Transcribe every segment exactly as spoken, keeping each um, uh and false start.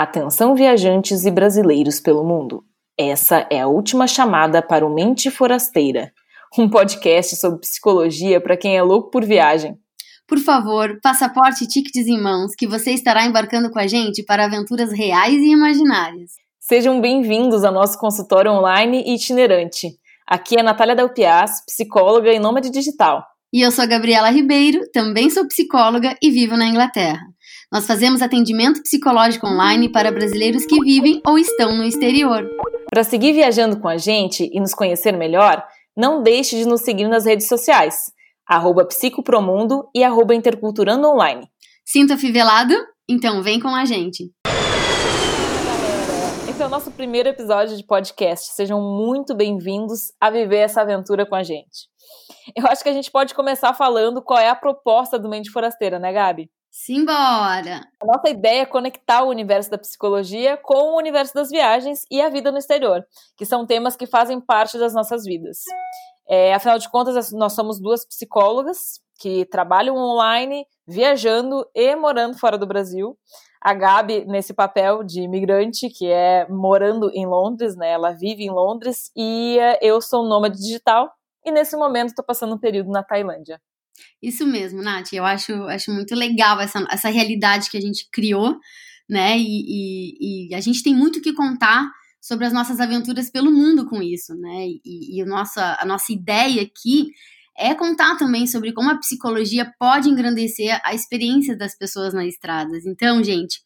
Atenção viajantes e brasileiros pelo mundo. Essa é a última chamada para o Mente Forasteira, um podcast sobre psicologia para quem é louco por viagem. Por favor, passaporte e tickets em mãos, que você estará embarcando com a gente para aventuras reais e imaginárias. Sejam bem-vindos ao nosso consultório online e itinerante. Aqui é a Natália Delpias, psicóloga e nômade digital. E eu sou a Gabriela Ribeiro, também sou psicóloga e vivo na Inglaterra. Nós fazemos atendimento psicológico online para brasileiros que vivem ou estão no exterior. Para seguir viajando com a gente e nos conhecer melhor, não deixe de nos seguir nas redes sociais, arroba psicopromundo e arroba interculturandoonline. Sinto afivelado? Então vem com a gente! Esse é o nosso primeiro episódio de podcast. Sejam muito bem-vindos a viver essa aventura com a gente. Eu acho que a gente pode começar falando qual é a proposta do Mente Forasteira, né, Gabi? Simbora! A nossa ideia é conectar o universo da psicologia com o universo das viagens e a vida no exterior, que são temas que fazem parte das nossas vidas. É, afinal de contas, nós somos duas psicólogas que trabalham online, viajando e morando fora do Brasil. A Gabi, nesse papel de imigrante, que é morando em Londres, né? Ela vive em Londres, e eu sou nômade digital, e nesse momento estou passando um período na Tailândia. Isso mesmo, Nath, eu acho, acho muito legal essa, essa realidade que a gente criou, né, e, e, e a gente tem muito o que contar sobre as nossas aventuras pelo mundo com isso, né, e, e a, nossa, a nossa ideia aqui é contar também sobre como a psicologia pode engrandecer a experiência das pessoas nas estradas. Então, gente,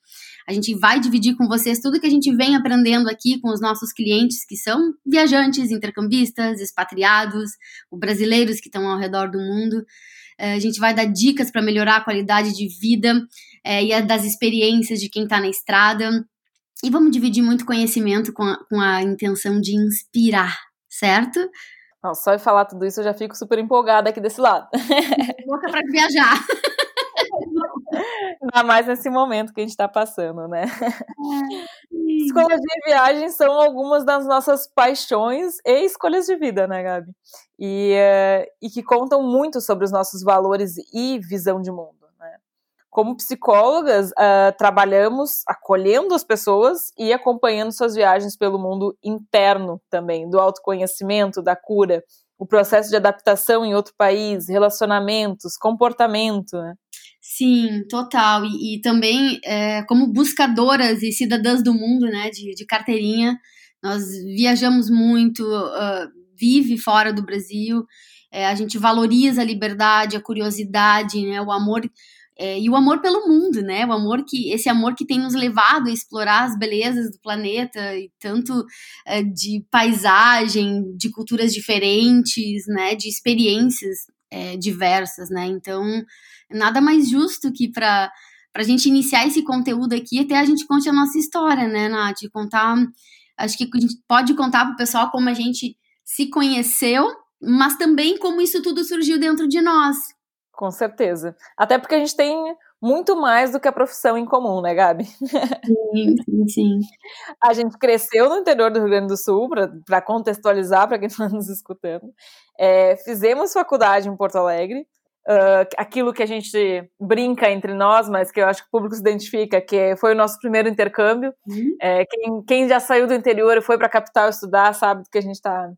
a gente vai dividir com vocês tudo que a gente vem aprendendo aqui com os nossos clientes, que são viajantes, intercambistas, expatriados, brasileiros que estão ao redor do mundo. A gente vai dar dicas para melhorar a qualidade de vida é, e a das experiências de quem está na estrada. E vamos dividir muito conhecimento com a, com a intenção de inspirar, certo? Não, só eu falar tudo isso eu já fico super empolgada aqui desse lado. Louca para viajar. Ainda mais nesse momento que a gente está passando, né? É. Escolhas de viagem são algumas das nossas paixões e escolhas de vida, né, Gabi? E, e que contam muito sobre os nossos valores e visão de mundo, né? Como psicólogas, uh, trabalhamos acolhendo as pessoas e acompanhando suas viagens pelo mundo interno também, do autoconhecimento, da cura, o processo de adaptação em outro país, relacionamentos, comportamento, né? Sim, total, e, e também é, como buscadoras e cidadãs do mundo, né, de, de carteirinha, nós viajamos muito, uh, vive fora do Brasil, é, a gente valoriza a liberdade, a curiosidade, né, o amor, é, e o amor pelo mundo, né, o amor que, esse amor que tem nos levado a explorar as belezas do planeta, e tanto é, de paisagem, de culturas diferentes, né, de experiências é, diversas, né, então... Nada mais justo que para a gente iniciar esse conteúdo aqui, até a gente conte a nossa história, né, Nath? Contar, acho que a gente pode contar para o pessoal como a gente se conheceu, mas também como isso tudo surgiu dentro de nós. Com certeza. Até porque a gente tem muito mais do que a profissão em comum, né, Gabi? Sim, sim, sim. A gente cresceu no interior do Rio Grande do Sul, para contextualizar para quem está nos escutando. É, fizemos faculdade em Porto Alegre. Uh, aquilo que a gente brinca entre nós, mas que eu acho que o público se identifica, que foi o nosso primeiro intercâmbio. Uhum. É, quem, quem já saiu do interior e foi para a capital estudar sabe do que a gente está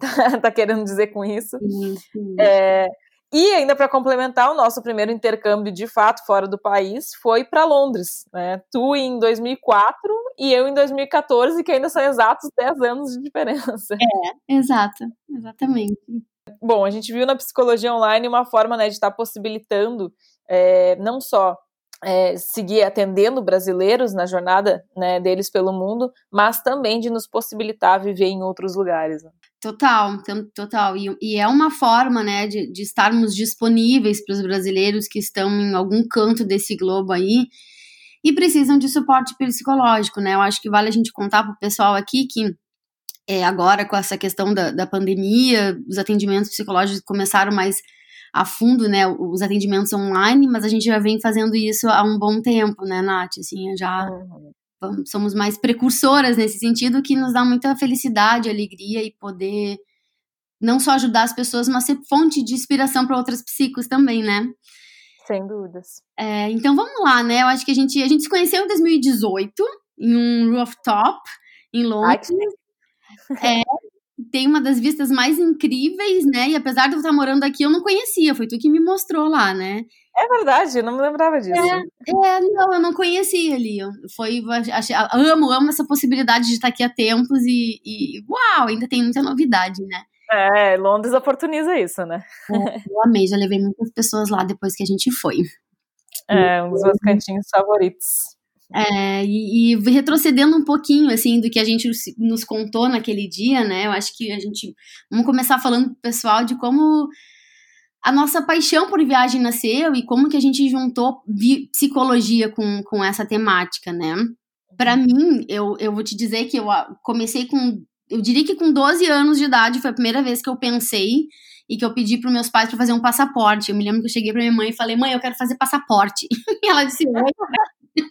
tá, tá querendo dizer com isso. Uhum. É, e ainda para complementar, o nosso primeiro intercâmbio de fato fora do país foi para Londres, né? Tu em dois mil e quatro e eu em dois mil e catorze, que ainda são exatos dez anos de diferença. É, exato, exatamente. Bom, a gente viu na psicologia online uma forma, né, de estar possibilitando é, não só é, seguir atendendo brasileiros na jornada, né, deles pelo mundo, mas também de nos possibilitar viver em outros lugares. Total, total. E, e é uma forma, né, de, de estarmos disponíveis para os brasileiros que estão em algum canto desse globo aí e precisam de suporte psicológico, né? Eu acho que vale a gente contar para o pessoal aqui que É, agora com essa questão da, da pandemia, os atendimentos psicológicos começaram mais a fundo, né, os atendimentos online, mas a gente já vem fazendo isso há um bom tempo, né, Nath, assim, já uhum. somos mais precursoras nesse sentido, que nos dá muita felicidade, alegria e poder não só ajudar as pessoas, mas ser fonte de inspiração para outras psicos também, né. Sem dúvidas. É, então vamos lá, né? Eu acho que a gente, a gente se conheceu em dois mil e dezoito, em um rooftop, em Londres. Ai, que... é, tem uma das vistas mais incríveis, né? E apesar de eu estar morando aqui, eu não conhecia. Foi tu que me mostrou lá, né? É verdade, eu não me lembrava disso. É, é não, eu não conhecia ali. Foi, achei, amo, amo essa possibilidade de estar aqui há tempos e, e uau, ainda tem muita novidade, né? É, Londres oportuniza isso, né? É, eu amei, já levei muitas pessoas lá depois que a gente foi. É, um dos meus cantinhos favoritos. É, e, e retrocedendo um pouquinho, assim, do que a gente nos contou naquele dia, né? Eu acho que a gente... Vamos começar falando pro pessoal de como a nossa paixão por viagem nasceu e como que a gente juntou psicologia com, com essa temática, né? Pra mim, eu, eu vou te dizer que eu comecei com... Eu diria que com doze anos de idade foi a primeira vez que eu pensei e que eu pedi para os meus pais para fazer um passaporte. Eu me lembro que eu cheguei para minha mãe e falei, mãe, eu quero fazer passaporte. E ela disse, oi.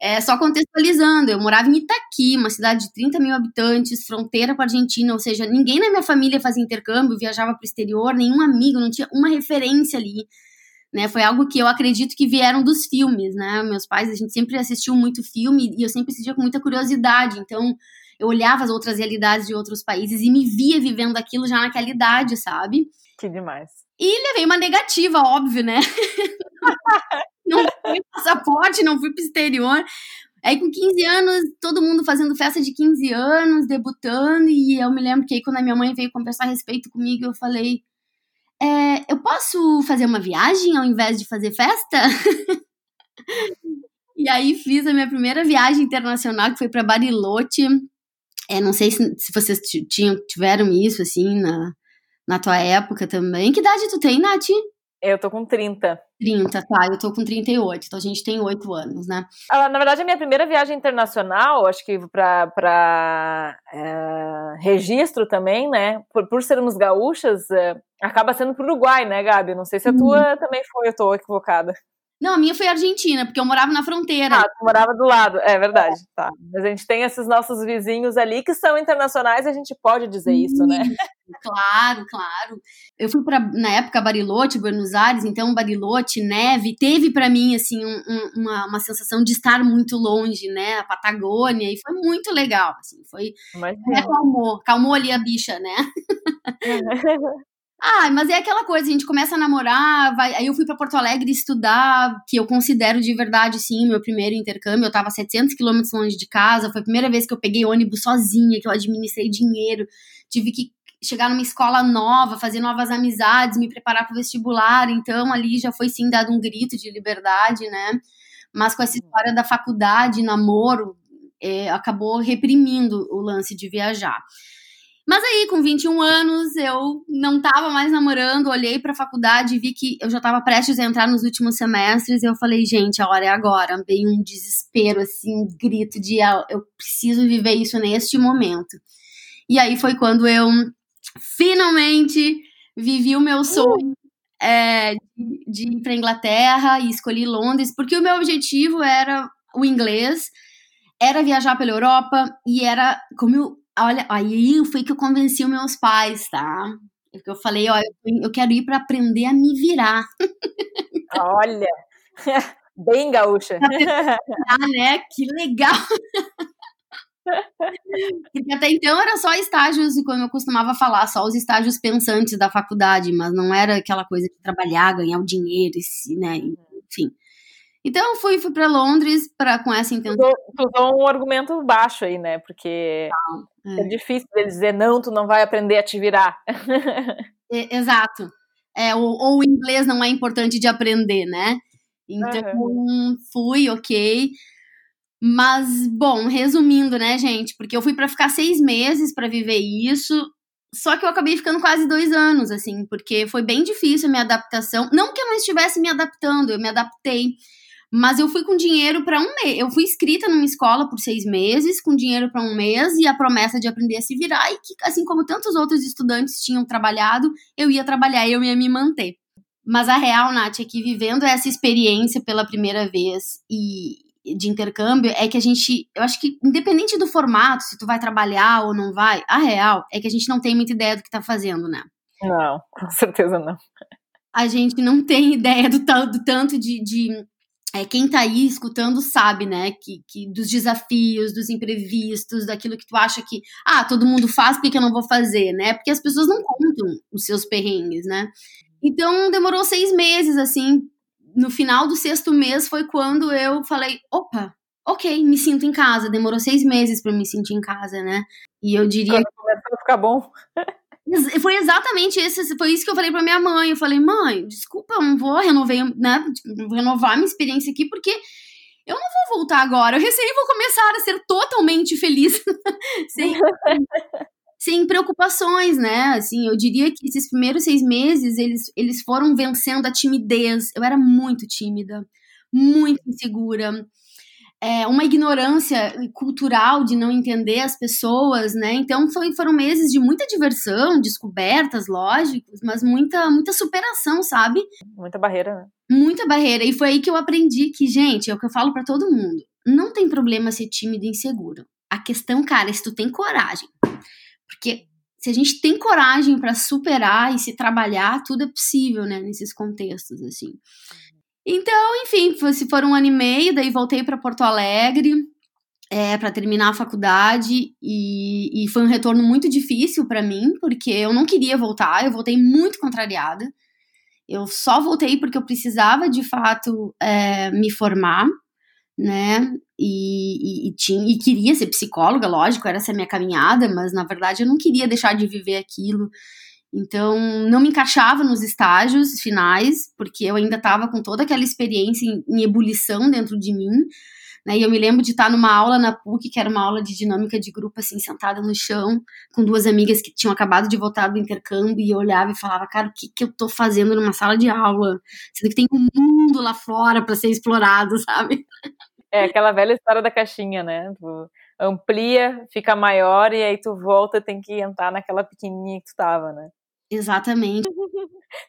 É, só contextualizando, eu morava em Itaqui, uma cidade de trinta mil habitantes, fronteira com a Argentina, ou seja, ninguém na minha família fazia intercâmbio, viajava para o exterior, nenhum amigo, não tinha uma referência ali. Né, foi algo que eu acredito que vieram dos filmes, né, meus pais, a gente sempre assistiu muito filme e eu sempre assistia com muita curiosidade, então eu olhava as outras realidades de outros países e me via vivendo aquilo já naquela idade, sabe? Que demais. E levei uma negativa, óbvio, né, não fui passaporte, não fui pro exterior, aí com quinze anos, todo mundo fazendo festa de quinze anos, debutando, e eu me lembro que aí quando a minha mãe veio conversar a respeito comigo, eu falei... É, eu posso fazer uma viagem ao invés de fazer festa? E aí fiz a minha primeira viagem internacional, que foi para Bariloche. É, não sei se, se vocês t- tinham, tiveram isso, assim, na, na tua época também. Que idade tu tem, Nath? Eu tô com trinta. trinta, tá. Eu tô com trinta e oito, então a gente tem oito anos, né? Ah, na verdade, a minha primeira viagem internacional, acho que pra, pra é, registro também, né? Por, por sermos gaúchas, é, acaba sendo pro Uruguai, né, Gabi? Não sei se a tua hum. também foi, eu tô equivocada. Não, a minha foi a Argentina, porque eu morava na fronteira. Ah, tu morava do lado, é verdade, é. Tá. Mas a gente tem esses nossos vizinhos ali que são internacionais, a gente pode dizer Sim, isso, né? Claro, claro. Eu fui para na época, Bariloche, Buenos Aires, então Bariloche, neve, teve para mim, assim, um, um, uma, uma sensação de estar muito longe, né? A Patagônia, e foi muito legal, assim, foi... Mas, é, calmou, calmou ali a bicha, né? Ah, mas é aquela coisa, a gente começa a namorar, vai, aí eu fui para Porto Alegre estudar, que eu considero de verdade, sim, meu primeiro intercâmbio, eu tava setecentos quilômetros longe de casa, foi a primeira vez que eu peguei ônibus sozinha, que eu administrei dinheiro, tive que chegar numa escola nova, fazer novas amizades, me preparar para o vestibular, então ali já foi, sim, dado um grito de liberdade, né, mas com essa história da faculdade, namoro, é, acabou reprimindo o lance de viajar. Mas aí, com vinte e um anos, eu não estava mais namorando, olhei para a faculdade e vi que eu já estava prestes a entrar nos últimos semestres, e eu falei, gente, a hora é agora. Veio um desespero, assim, um grito de, ah, eu preciso viver isso neste momento. E aí foi quando eu finalmente vivi o meu sonho é, de ir para a Inglaterra e escolhi Londres, porque o meu objetivo era o inglês, era viajar pela Europa e era, como eu... Olha, aí foi que eu convenci os meus pais, tá? Porque eu falei, ó, eu quero ir pra aprender a me virar. Olha, bem gaúcha. Ah, né? Que legal. Porque até então era só estágios, e como eu costumava falar, só os estágios pensantes da faculdade, mas não era aquela coisa de trabalhar, ganhar o dinheiro, né? Enfim. Então, fui, fui para Londres pra, com essa intenção. Tu usou um argumento baixo aí, né? Porque ah, é. é difícil deles dizer, não, tu não vai aprender a te virar. É, exato. É, ou, ou o inglês não é importante de aprender, né? Então, uhum. fui, ok. Mas, bom, resumindo, né, gente? Porque eu fui para ficar seis meses para viver isso. Só que eu acabei ficando quase dois anos, assim. Porque foi bem difícil a minha adaptação. Não que eu não estivesse me adaptando, eu me adaptei. Mas eu fui com dinheiro para um mês. Eu fui inscrita numa escola por seis meses, com dinheiro para um mês e a promessa de aprender a se virar. E que, assim como tantos outros estudantes tinham trabalhado, eu ia trabalhar e eu ia me manter. Mas a real, Nath, é que vivendo essa experiência pela primeira vez e de intercâmbio, é que a gente... Eu acho que, independente do formato, se tu vai trabalhar ou não vai, a real é que a gente não tem muita ideia do que tá fazendo, né? Não, com certeza não. a gente não tem ideia do, do tanto de... de é, quem tá aí escutando sabe, né, que, que dos desafios, dos imprevistos, daquilo que tu acha que, ah, todo mundo faz, por que eu não vou fazer, né? Porque as pessoas não contam os seus perrengues, né? Então, demorou seis meses, assim, no final do sexto mês foi quando eu falei, opa, ok, me sinto em casa. Demorou seis meses pra me sentir em casa, né? E eu diria... Quando começou a ficar bom... Foi exatamente esse, foi isso que eu falei pra minha mãe. Eu falei, mãe, desculpa, eu não vou renovar, né, renovar minha experiência aqui, porque eu não vou voltar agora. Eu recém vou começar a ser totalmente feliz, sem, sem preocupações, né? Assim, eu diria que esses primeiros seis meses, eles, eles foram vencendo a timidez. Eu era muito tímida, muito insegura. É, uma ignorância cultural de não entender as pessoas, né? Então foi, foram meses de muita diversão, descobertas, lógico, mas muita, muita superação, sabe? Muita barreira, né? Muita barreira. E foi aí que eu aprendi que, gente, é o que eu falo pra todo mundo, não tem problema ser tímido e inseguro. A questão, cara, é se tu tem coragem. Porque se a gente tem coragem pra superar e se trabalhar, tudo é possível, né? Nesses contextos, assim. Então, enfim, se for um ano e meio, daí voltei para Porto Alegre é, para terminar a faculdade e, e foi um retorno muito difícil para mim, porque eu não queria voltar, eu voltei muito contrariada, eu só voltei porque eu precisava de fato é, me formar, né, e, e, e, tinha, e queria ser psicóloga, lógico, era essa a minha caminhada, mas na verdade eu não queria deixar de viver aquilo. Então, não me encaixava nos estágios finais, porque eu ainda estava com toda aquela experiência em, em ebulição dentro de mim, né, e eu me lembro de estar numa aula na P U C, que era uma aula de dinâmica de grupo, assim, sentada no chão, com duas amigas que tinham acabado de voltar do intercâmbio, e eu olhava e falava, cara, o que, que eu tô fazendo numa sala de aula? Sendo que tem um mundo lá fora para ser explorado, sabe? É, aquela velha história da caixinha, né, do... amplia, fica maior e aí tu volta e tem que entrar naquela pequenininha que tu tava, né? Exatamente.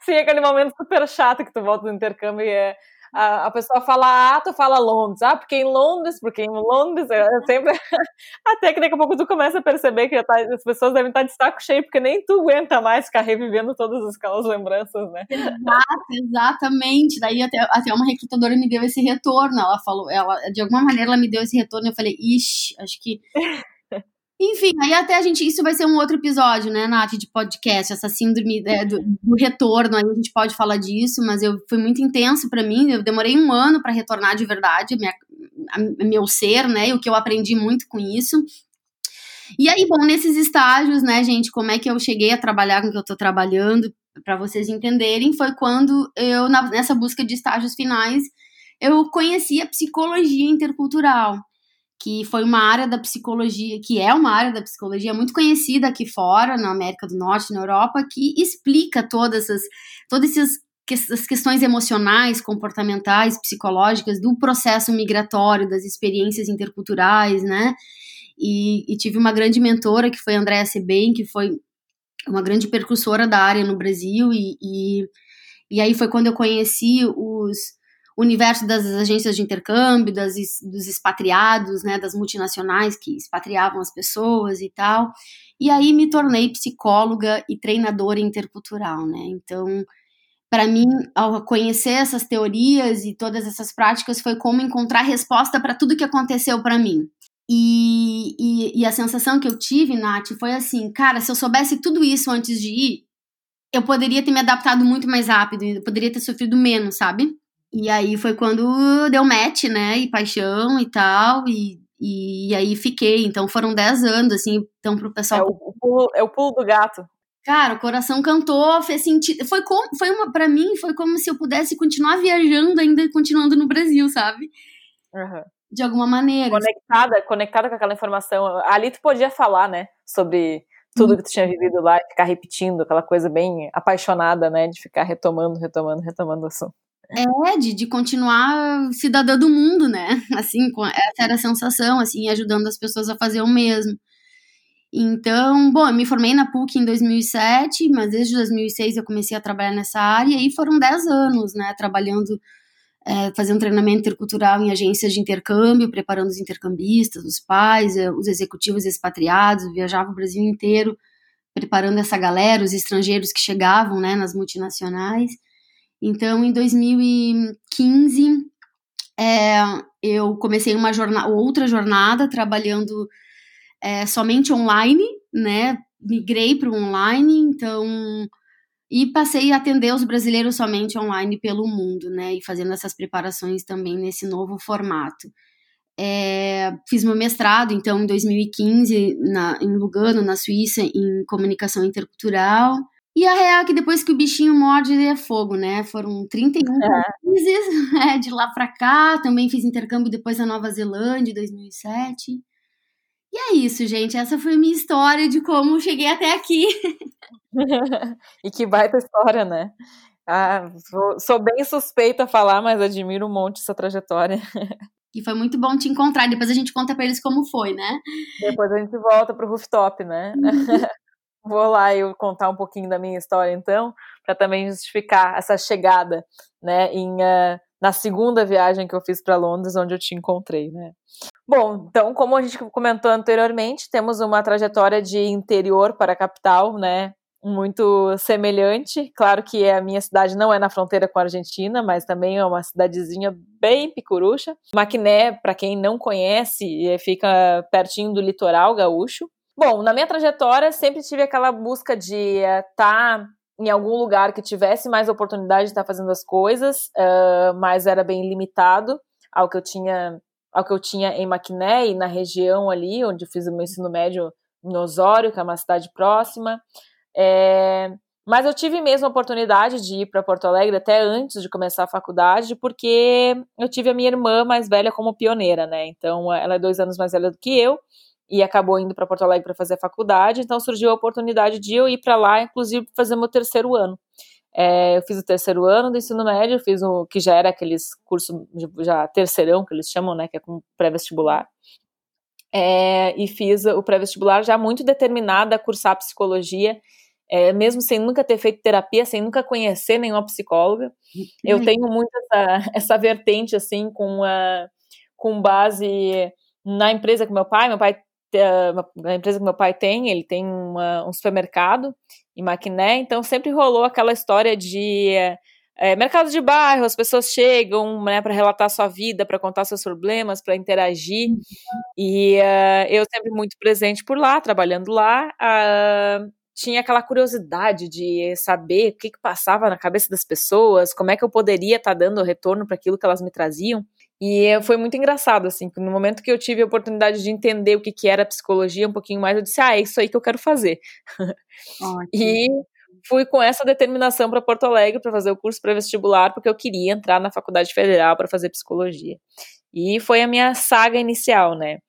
Sim, aquele momento super chato que tu volta do intercâmbio e é, a, a pessoa fala A, tu fala Londres. Ah, porque em Londres, porque em Londres eu, eu sempre... Até que daqui a pouco tu começa a perceber que já tá, as pessoas devem estar de saco cheio, porque nem tu aguenta mais ficar revivendo todas aquelas lembranças, né? Exato, exatamente. Daí até, até uma recrutadora me deu esse retorno. Ela falou, ela, de alguma maneira ela me deu esse retorno e eu falei, ixi, acho que... Enfim, aí até a gente, isso vai ser um outro episódio, né, Nath, de podcast, essa síndrome é, do, do retorno, aí a gente pode falar disso, mas eu, foi muito intenso pra mim, eu demorei um ano pra retornar de verdade, minha, a, meu ser, né, e o que eu aprendi muito com isso. E aí, bom, nesses estágios, né, gente, como é que eu cheguei a trabalhar com o que eu tô trabalhando, pra vocês entenderem, foi quando eu, na, nessa busca de estágios finais, eu conheci a psicologia intercultural, que foi uma área da psicologia, que é uma área da psicologia muito conhecida aqui fora, na América do Norte, na Europa, que explica todas essas, todas essas questões emocionais, comportamentais, psicológicas, do processo migratório, das experiências interculturais, né? E, e tive uma grande mentora, que foi a Andréa Seben, que foi uma grande percursora da área no Brasil, e, e, e aí foi quando eu conheci os... o universo das agências de intercâmbio, das, dos expatriados, né, das multinacionais que expatriavam as pessoas e tal, e aí me tornei psicóloga e treinadora intercultural, né, então, para mim, ao conhecer essas teorias e todas essas práticas, foi como encontrar resposta para tudo que aconteceu para mim, e, e, e a sensação que eu tive, Nath, foi assim, cara, se eu soubesse tudo isso antes de ir, eu poderia ter me adaptado muito mais rápido, eu poderia ter sofrido menos, sabe? E aí foi quando deu match, né, e paixão e tal, e, e, e aí fiquei, então foram dez anos, assim, então pro pessoal... É o, o pulo, é o pulo do gato. Cara, o coração cantou, fez sentido, foi como, foi uma, pra mim, foi como se eu pudesse continuar viajando ainda, continuando no Brasil, sabe? Uhum. De alguma maneira. Conectada, conectada com aquela informação, ali tu podia falar, né, sobre... tudo que tu tinha vivido lá, ficar repetindo, aquela coisa bem apaixonada, né, de ficar retomando, retomando, retomando o assunto. É, de, de continuar cidadã do mundo, né, assim, essa era a sensação, assim, ajudando as pessoas a fazer o mesmo. Então, bom, eu me formei na P U C em dois mil e sete, mas desde dois mil e seis eu comecei a trabalhar nessa área, e aí foram dez anos, né, trabalhando, é, fazendo treinamento intercultural em agências de intercâmbio, preparando os intercambistas, os pais, os executivos expatriados, viajava o Brasil inteiro, preparando essa galera, os estrangeiros que chegavam, né, nas multinacionais, Então, em dois mil e quinze, é, eu comecei uma jornada, outra jornada trabalhando é, somente online, né? Migrei para o online, então... E passei a atender os brasileiros somente online pelo mundo, né? E fazendo essas preparações também nesse novo formato. É, fiz meu mestrado, então, em dois mil e quinze, na, em Lugano, na Suíça, em comunicação intercultural. E a real é que depois que o bichinho morde, é fogo, né? Foram trinta e um países, né? De lá pra cá. Também fiz intercâmbio depois na Nova Zelândia, em dois mil e sete. E é isso, gente. Essa foi a minha história de como cheguei até aqui. E que baita história, né? Ah, sou, sou bem suspeita a falar, mas admiro um monte essa trajetória. E foi muito bom te encontrar. Depois a gente conta pra eles como foi, né? Depois a gente volta pro rooftop, né? Uhum. Vou lá e contar um pouquinho da minha história, então, para também justificar essa chegada, né? Em, uh, na segunda viagem que eu fiz para Londres, onde eu te encontrei, né? Bom, então, como a gente comentou anteriormente, temos uma trajetória de interior para a capital, né? Muito semelhante. Claro que a minha cidade não é na fronteira com a Argentina, mas também é uma cidadezinha bem picuruxa. Maquiné, para quem não conhece, fica pertinho do litoral gaúcho. Bom, na minha trajetória sempre tive aquela busca de estar uh, tá em algum lugar que tivesse mais oportunidade de estar tá fazendo as coisas, uh, mas era bem limitado ao que eu tinha... ao que eu tinha em Maquiné e na região ali, onde eu fiz o meu ensino médio no Osório, que é uma cidade próxima. É... Mas eu tive mesmo a oportunidade de ir para Porto Alegre até antes de começar a faculdade, porque eu tive a minha irmã mais velha como pioneira, né? Então, ela é dois anos mais velha do que eu e acabou indo para Porto Alegre para fazer a faculdade. Então, surgiu a oportunidade de eu ir para lá, inclusive, fazer meu terceiro ano. É, eu fiz o terceiro ano do ensino médio, fiz o que já era aqueles cursos, já terceirão, que eles chamam, né, que é como pré-vestibular, é, e fiz o pré-vestibular já muito determinada a cursar psicologia, é, mesmo sem nunca ter feito terapia, sem nunca conhecer nenhuma psicóloga. Eu tenho muito essa, essa vertente, assim, com, a, com base na empresa que meu pai, meu pai na empresa que meu pai tem, ele tem uma, um supermercado em Maquiné, então sempre rolou aquela história de é, mercado de bairro, as pessoas chegam, né, para relatar sua vida, para contar seus problemas, para interagir, e uh, eu sempre muito presente por lá, trabalhando lá, uh, tinha aquela curiosidade de saber o que, que passava na cabeça das pessoas, como é que eu poderia estar tá dando retorno para aquilo que elas me traziam. E foi muito engraçado, assim, no momento que eu tive a oportunidade de entender o que, que era a psicologia um pouquinho mais, eu disse, ah, é isso aí que eu quero fazer. Ótimo. E fui com essa determinação para Porto Alegre para fazer o curso pré-vestibular, porque eu queria entrar na Faculdade Federal para fazer psicologia. E foi a minha saga inicial, né?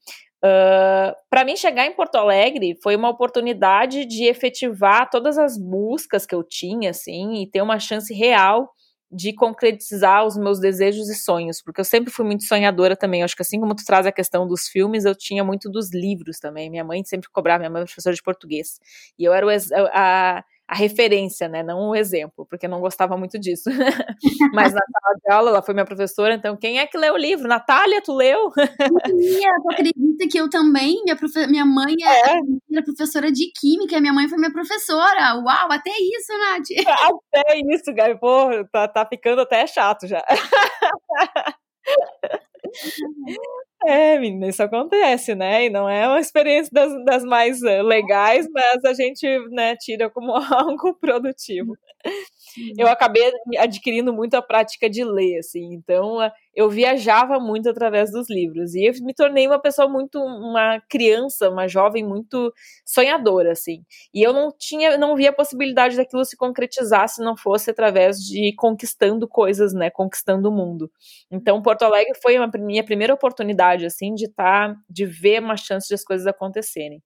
Uh, para mim, chegar em Porto Alegre foi uma oportunidade de efetivar todas as buscas que eu tinha, assim, e ter uma chance real de concretizar os meus desejos e sonhos, porque eu sempre fui muito sonhadora também. Eu acho que assim como tu traz a questão dos filmes, eu tinha muito dos livros também. Minha mãe sempre cobrava, minha mãe é professora de português, e eu era o ex- a, a referência, né, não o exemplo, porque eu não gostava muito disso. Mas na sala de aula, ela foi minha professora, então quem é que leu o livro? Natália, tu leu? Minha, tu acredita que eu também, minha, profe- minha mãe é, é. Era professora de química, minha mãe foi minha professora. Uau, até isso, Nath. Até isso, Gabi, porra, tá, tá ficando até chato já. É, menina, isso acontece, né? E não é uma experiência das, das mais legais, mas a gente, né, tira como algo produtivo. Eu acabei adquirindo muito a prática de ler, assim, então eu viajava muito através dos livros, e eu me tornei uma pessoa muito, uma criança, uma jovem muito sonhadora, assim, e eu não tinha, não via a possibilidade daquilo se concretizar se não fosse através de conquistando coisas, né, conquistando o mundo. Então Porto Alegre foi a minha primeira oportunidade, assim, de estar, tá, de ver uma chance de as coisas acontecerem.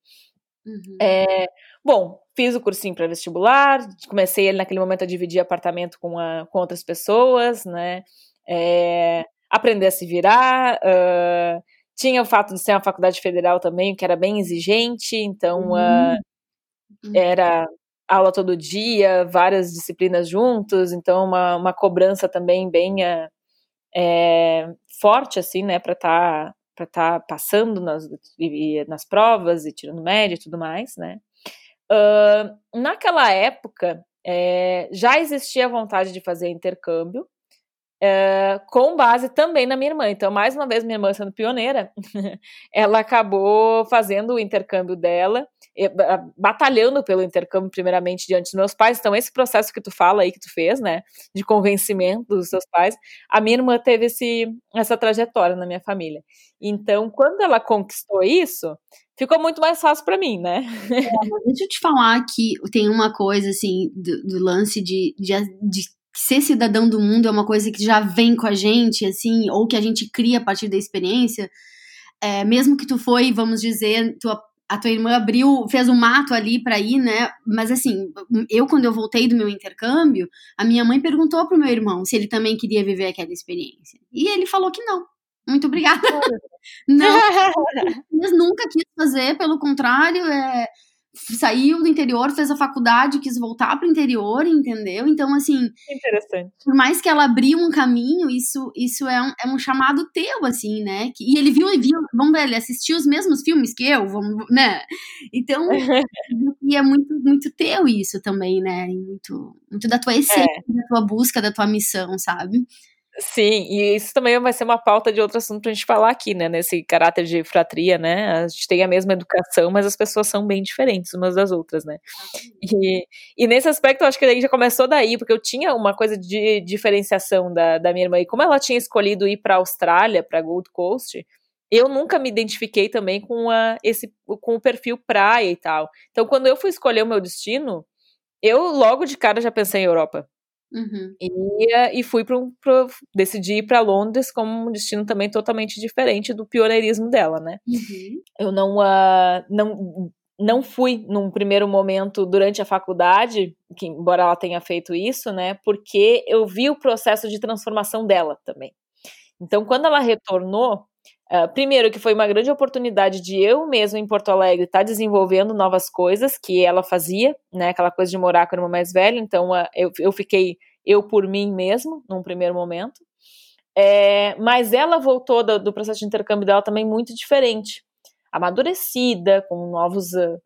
Uhum. É, bom, fiz o cursinho pré-vestibular, comecei ele naquele momento a dividir apartamento com, a, com outras pessoas, né, é, aprender a se virar, uh, tinha o fato de ser uma faculdade federal também, que era bem exigente, então uhum. uh, era aula todo dia, várias disciplinas juntos, então uma, uma cobrança também bem uh, é, forte, assim, né, para estar... Tá, para estar tá passando nas, nas provas e tirando média e tudo mais, né? Uh, naquela época, É, já existia a vontade de fazer intercâmbio, é, com base também na minha irmã. Então, mais uma vez, minha irmã sendo pioneira, ela acabou fazendo o intercâmbio dela, batalhando pelo intercâmbio primeiramente diante dos meus pais. Então, esse processo que tu fala aí, que tu fez, né, de convencimento dos seus pais, a minha irmã teve esse, essa trajetória na minha família. Então, quando ela conquistou isso, ficou muito mais fácil pra mim, né? É, mas deixa eu te falar que tem uma coisa, assim, do, do lance de, de, de ser cidadão do mundo é uma coisa que já vem com a gente, assim, ou que a gente cria a partir da experiência. É, mesmo que tu foi, vamos dizer, tua, a tua irmã abriu, fez um mato ali pra ir, né? Mas, assim, eu, quando eu voltei do meu intercâmbio, a minha mãe perguntou pro meu irmão se ele também queria viver aquela experiência. E ele falou que não. Muito obrigada. Não, mas nunca quis fazer, pelo contrário, é, saiu do interior, fez a faculdade, quis voltar para o interior, entendeu? Então, assim, interessante. Por mais que ela abriu um caminho, isso, isso é, um, é um chamado teu, assim, né? Que, e ele viu, e viu, vamos ver, ele assistiu os mesmos filmes que eu, vamos, né? Então, e é muito, muito teu isso também, né? Muito, muito da tua essência, é. da tua busca, da tua missão, sabe? Sim, e isso também vai ser uma pauta de outro assunto pra gente falar aqui, né, nesse caráter de fratria, né, a gente tem a mesma educação, mas as pessoas são bem diferentes umas das outras, né, e, e nesse aspecto eu acho que daí já começou daí, porque eu tinha uma coisa de diferenciação da, da minha irmã, e como ela tinha escolhido ir pra Austrália, pra Gold Coast, eu nunca me identifiquei também com, a, esse, com o perfil praia e tal, então quando eu fui escolher o meu destino, eu logo de cara já pensei em Europa. Uhum. E, e fui para um, decidi ir para Londres como um destino também totalmente diferente do pioneirismo dela, né? Uhum. Eu não, uh, não, não fui num primeiro momento durante a faculdade, que, embora ela tenha feito isso, né? Porque eu vi o processo de transformação dela também. Então, quando ela retornou, uh, primeiro que foi uma grande oportunidade de eu mesmo em Porto Alegre estar tá desenvolvendo novas coisas que ela fazia, né? Aquela coisa de morar com a irmã mais velha, então uh, eu, eu fiquei eu por mim mesmo, num primeiro momento, é, mas ela voltou do, do processo de intercâmbio dela também muito diferente, amadurecida, com novos uh,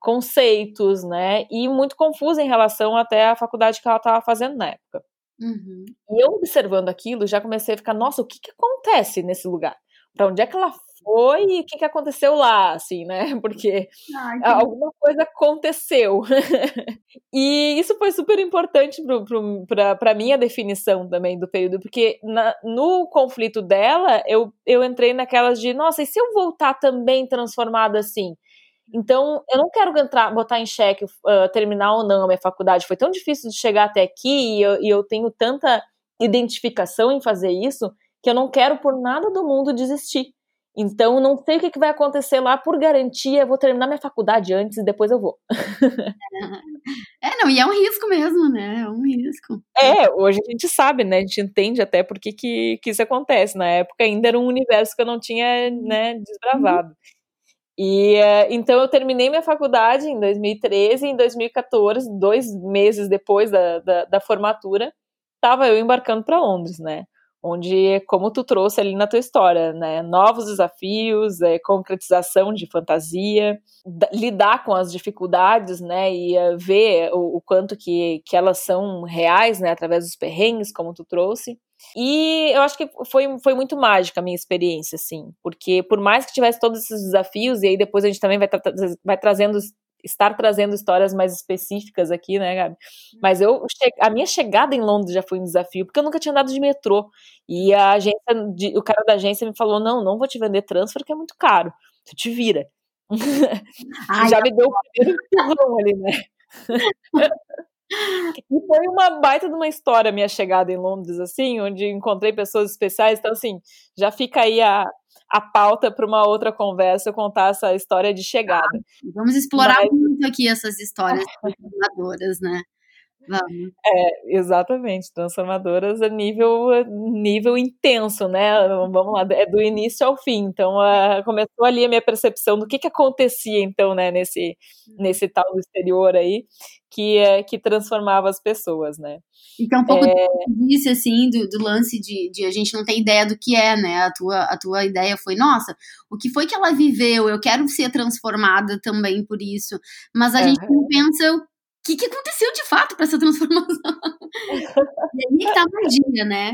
conceitos, né? E muito confusa em relação até à faculdade que ela estava fazendo na época. Uhum. E eu observando aquilo, já comecei a ficar, nossa, o que que acontece nesse lugar? Pra onde é que ela foi e o que que aconteceu lá, assim, né? Porque Ai, que... alguma coisa aconteceu. E isso foi super importante pro, pro, pra, pra minha definição também do período, porque na, no conflito dela, eu, eu entrei naquelas de, nossa, e se eu voltar também transformada assim? Então, eu não quero entrar, botar em xeque, uh, terminar ou não a minha faculdade. Foi tão difícil de chegar até aqui e eu, e eu tenho tanta identificação em fazer isso que eu não quero por nada do mundo desistir. Então, não sei o que, que vai acontecer lá. Por garantia, eu vou terminar minha faculdade antes e depois eu vou. É, não, e é um risco mesmo, né? É um risco. É, hoje a gente sabe, né? A gente entende até por que, que, que isso acontece. Na época ainda era um universo que eu não tinha, né, desbravado. Uhum. E, então eu terminei minha faculdade em dois mil e treze, em dois mil e quatorze, dois meses depois da, da, da formatura, estava eu embarcando para Londres, né? Onde, como tu trouxe ali na tua história, né? Novos desafios, é, concretização de fantasia, d- lidar com as dificuldades, né? E uh, ver o, o quanto que, que elas são reais, né? Através dos perrengues, como tu trouxe. E eu acho que foi, foi muito mágica a minha experiência, assim, porque por mais que tivesse todos esses desafios, e aí depois a gente também vai, tra- vai trazendo, estar trazendo histórias mais específicas aqui, né, Gabi? Mas eu, a minha chegada em Londres já foi um desafio, porque eu nunca tinha andado de metrô, e a agência, o cara da agência me falou, não, não vou te vender transfer, que é muito caro, tu te vira. Ai, já me deu o primeiro empurrão ali, né? E foi uma baita de uma história minha chegada em Londres, assim, onde encontrei pessoas especiais, então assim, já fica aí a, a pauta para uma outra conversa, eu contar essa história de chegada. Ah, vamos explorar Mas... muito aqui essas histórias transformadoras, né? Vamos. É, exatamente, transformadoras a nível, nível intenso, né? Vamos lá, é do início ao fim. Então, a, começou ali a minha percepção do que, que acontecia, então, né, nesse, nesse tal do exterior aí, que, é, que transformava as pessoas, né? Então, um pouco é... disso, assim, do, do lance de, de a gente não ter ideia do que é, né? A tua, a tua ideia foi, nossa, o que foi que ela viveu? Eu quero ser transformada também por isso. Mas a é. gente não pensa que, que aconteceu de fato para essa transformação? E aí que tá a magia, né?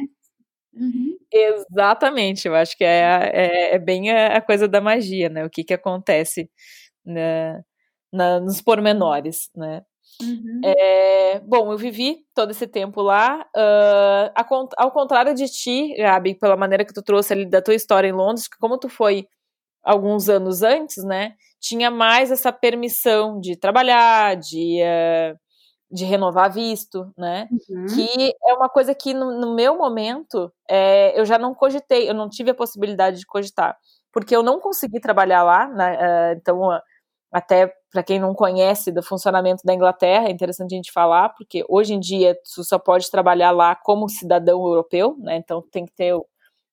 Uhum. Exatamente, eu acho que é, é, é bem a, a coisa da magia, né? O que, que acontece na, na, nos pormenores, né? Uhum. É, bom, eu vivi todo esse tempo lá, uh, a, ao contrário de ti, Gabi, pela maneira que tu trouxe ali da tua história em Londres, que como tu foi alguns anos antes, né, tinha mais essa permissão de trabalhar, de, uh, de renovar visto, né, uhum. que é uma coisa que no, no meu momento é, eu já não cogitei, eu não tive a possibilidade de cogitar, porque eu não consegui trabalhar lá, né, uh, então... Uh, até para quem não conhece do funcionamento da Inglaterra, é interessante a gente falar, porque hoje em dia tu só pode trabalhar lá como cidadão europeu, né? Então tem que ter o,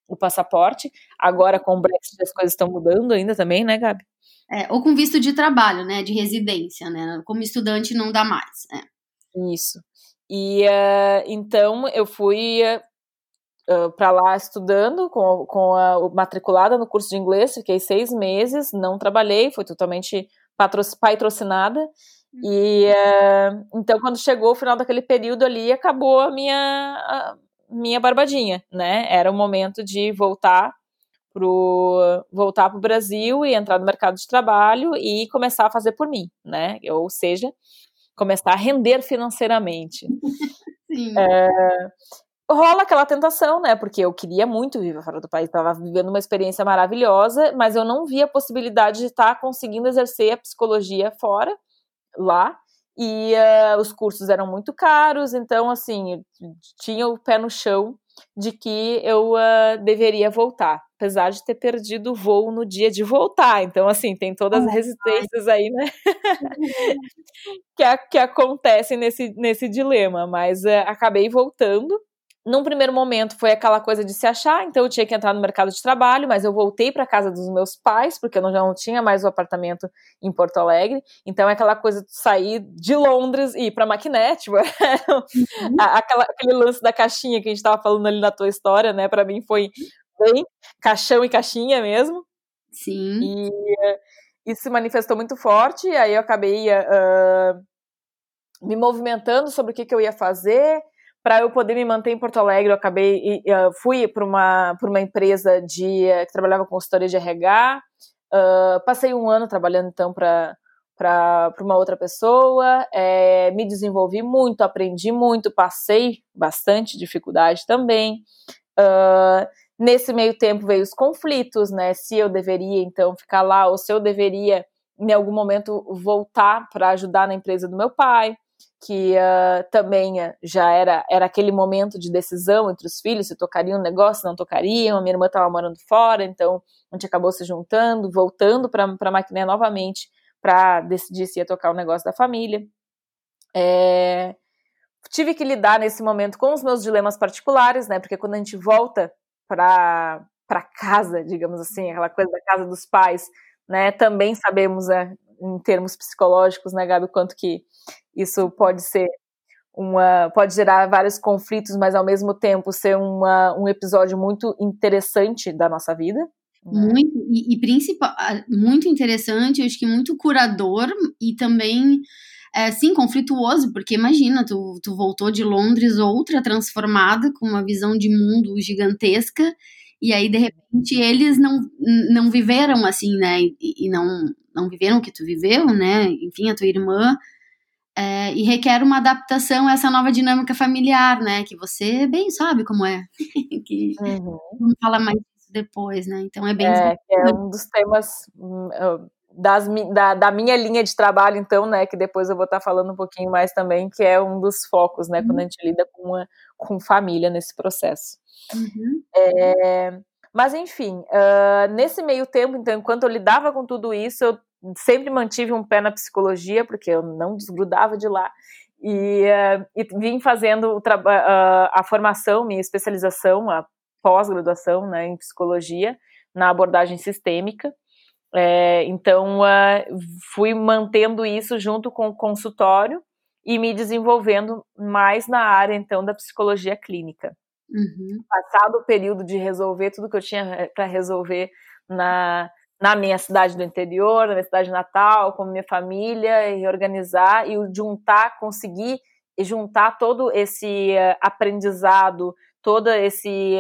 o passaporte. Agora com o Brexit as coisas estão mudando ainda também, né, Gabi? É, ou com visto de trabalho, né, de residência, né? Como estudante não dá mais, né? Isso. E uh, então eu fui uh, para lá estudando, com, com a matriculada no curso de inglês, fiquei seis meses, não trabalhei, foi totalmente... patrocinada, e uh, então quando chegou o final daquele período ali, acabou a minha, a minha barbadinha, né, era o momento de voltar pro, voltar pro Brasil e entrar no mercado de trabalho e começar a fazer por mim, né, ou seja, começar a render financeiramente. Sim. Uh, rola aquela tentação, né, porque eu queria muito viver fora do país, estava vivendo uma experiência maravilhosa, mas eu não via a possibilidade de estar tá conseguindo exercer a psicologia fora, lá, e uh, os cursos eram muito caros, então, assim, tinha o pé no chão de que eu uh, deveria voltar, apesar de ter perdido o voo no dia de voltar, então, assim, tem todas as resistências aí, né, que, a, que acontecem nesse, nesse dilema, mas uh, acabei voltando. Num primeiro momento foi aquela coisa de se achar, então eu tinha que entrar no mercado de trabalho, mas eu voltei para casa dos meus pais, porque eu não, já não tinha mais o apartamento em Porto Alegre, então é aquela coisa de sair de Londres e ir para Maquiné, tipo, uhum. aquela, aquele lance da caixinha que a gente estava falando ali na tua história, né, para mim foi bem caixão e caixinha mesmo. Sim. E isso se manifestou muito forte, aí eu acabei uh, me movimentando sobre o que, que eu ia fazer. Para eu poder me manter em Porto Alegre, eu acabei, uh, fui para uma, uma empresa de, uh, que trabalhava com consultoria de R H, uh, passei um ano trabalhando então para uma outra pessoa, é, me desenvolvi muito, aprendi muito, passei bastante dificuldade também, uh, nesse meio tempo veio os conflitos, né, se eu deveria então ficar lá, ou se eu deveria em algum momento voltar para ajudar na empresa do meu pai, que uh, também uh, já era, era aquele momento de decisão entre os filhos, se tocariam o negócio, não tocariam, a minha irmã estava morando fora, então a gente acabou se juntando, voltando para a Maquiné novamente, para decidir se ia tocar o negócio da família. É... Tive que lidar nesse momento com os meus dilemas particulares, né, porque quando a gente volta para casa, digamos assim, aquela coisa da casa dos pais, né, também sabemos, né, em termos psicológicos, né, Gabi, quanto que isso pode ser uma, pode gerar vários conflitos, mas ao mesmo tempo ser uma, um episódio muito interessante da nossa vida. Muito, né? e, e principal, muito interessante, acho que muito curador e também, é, sim, conflituoso, porque imagina, tu, tu voltou de Londres outra transformada, com uma visão de mundo gigantesca, e aí de repente eles não, não viveram assim, né, e, e não, não viveram o que tu viveu, né, enfim, a tua irmã. É, e requer uma adaptação a essa nova dinâmica familiar, né? Que você bem sabe como é. que uhum. Vamos falar mais disso depois, né? Então é bem... É, é um dos temas das, da, da minha linha de trabalho, então, né? Que depois eu vou estar falando um pouquinho mais também, que é um dos focos, né? Uhum. Quando a gente lida com, uma, com família nesse processo. Uhum. É, mas, enfim, uh, nesse meio tempo, então, enquanto eu lidava com tudo isso, eu sempre mantive um pé na psicologia, porque eu não desgrudava de lá, e, uh, e vim fazendo o traba- uh, a formação, minha especialização, a pós-graduação, né, em psicologia, na abordagem sistêmica, é, então uh, fui mantendo isso junto com o consultório e me desenvolvendo mais na área, então, da psicologia clínica. Uhum. Passado o período de resolver tudo que eu tinha para resolver na... na minha cidade do interior, na minha cidade natal, com minha família, e organizar e juntar, conseguir juntar todo esse aprendizado, todo esse,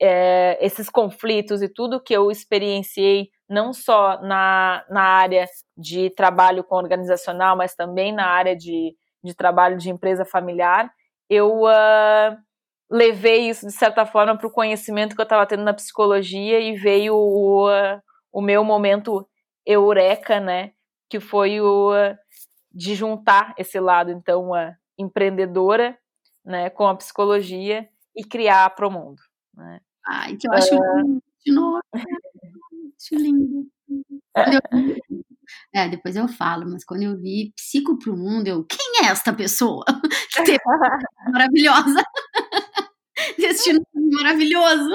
é, esses conflitos e tudo que eu experienciei, não só na, na área de trabalho com organizacional, mas também na área de, de trabalho de empresa familiar, eu uh, levei isso, de certa forma, para o conhecimento que eu estava tendo na psicologia, e veio o... Uh, o meu momento eureka, né, que foi o de juntar esse lado, então, a empreendedora, né, com a psicologia e criar a Promundo, né. Ai, que eu acho lindo, de novo, acho lindo. Eu, é, depois eu falo, mas quando eu vi Psico pro Mundo, eu, quem é esta pessoa? Que teve maravilhosa, destino maravilhoso.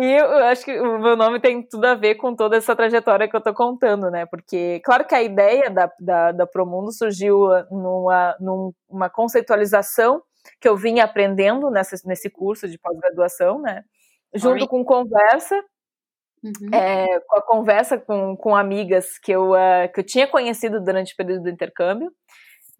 E eu acho que o meu nome tem tudo a ver com toda essa trajetória que eu tô contando, né? Porque, claro que a ideia da, da, da Promundo surgiu numa, numa conceitualização que eu vim aprendendo nessa, nesse curso de pós-graduação, né? Junto com conversa, uhum. é, com a conversa com, com amigas que eu, uh, que eu tinha conhecido durante o período do intercâmbio,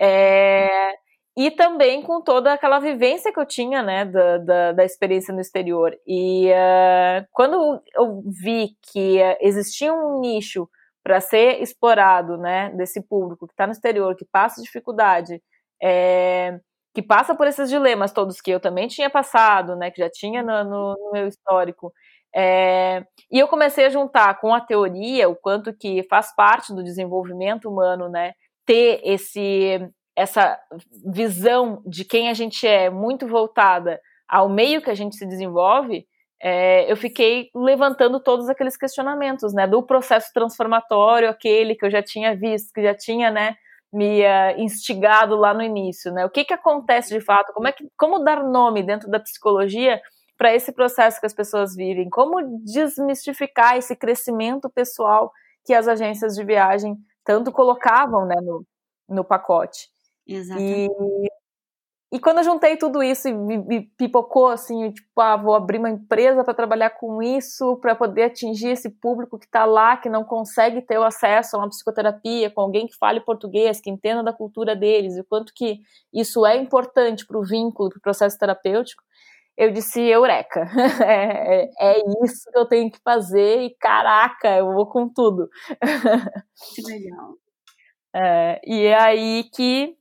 é, e também com toda aquela vivência que eu tinha, né, da, da, da experiência no exterior. E uh, quando eu vi que uh, existia um nicho para ser explorado, né, desse público que está no exterior, que passa dificuldade, é, que passa por esses dilemas todos que eu também tinha passado, né, que já tinha no, no, no meu histórico, é, e eu comecei a juntar com a teoria o quanto que faz parte do desenvolvimento humano, né, ter esse... essa visão de quem a gente é, muito voltada ao meio que a gente se desenvolve, é, eu fiquei levantando todos aqueles questionamentos, né, do processo transformatório, aquele que eu já tinha visto, que já tinha, né, me uh, instigado lá no início, né, o que que acontece de fato, como é que, como dar nome dentro da psicologia para esse processo que as pessoas vivem, como desmistificar esse crescimento pessoal que as agências de viagem tanto colocavam, né, no, no pacote. E, e quando eu juntei tudo isso e me, me pipocou assim, tipo, ah, vou abrir uma empresa para trabalhar com isso, para poder atingir esse público que está lá, que não consegue ter o acesso a uma psicoterapia com alguém que fale português, que entenda da cultura deles, e o quanto que isso é importante para o vínculo, para o processo terapêutico, eu disse, eureka, é, é, é isso que eu tenho que fazer, e caraca, eu vou com tudo. Que legal. É, e é aí que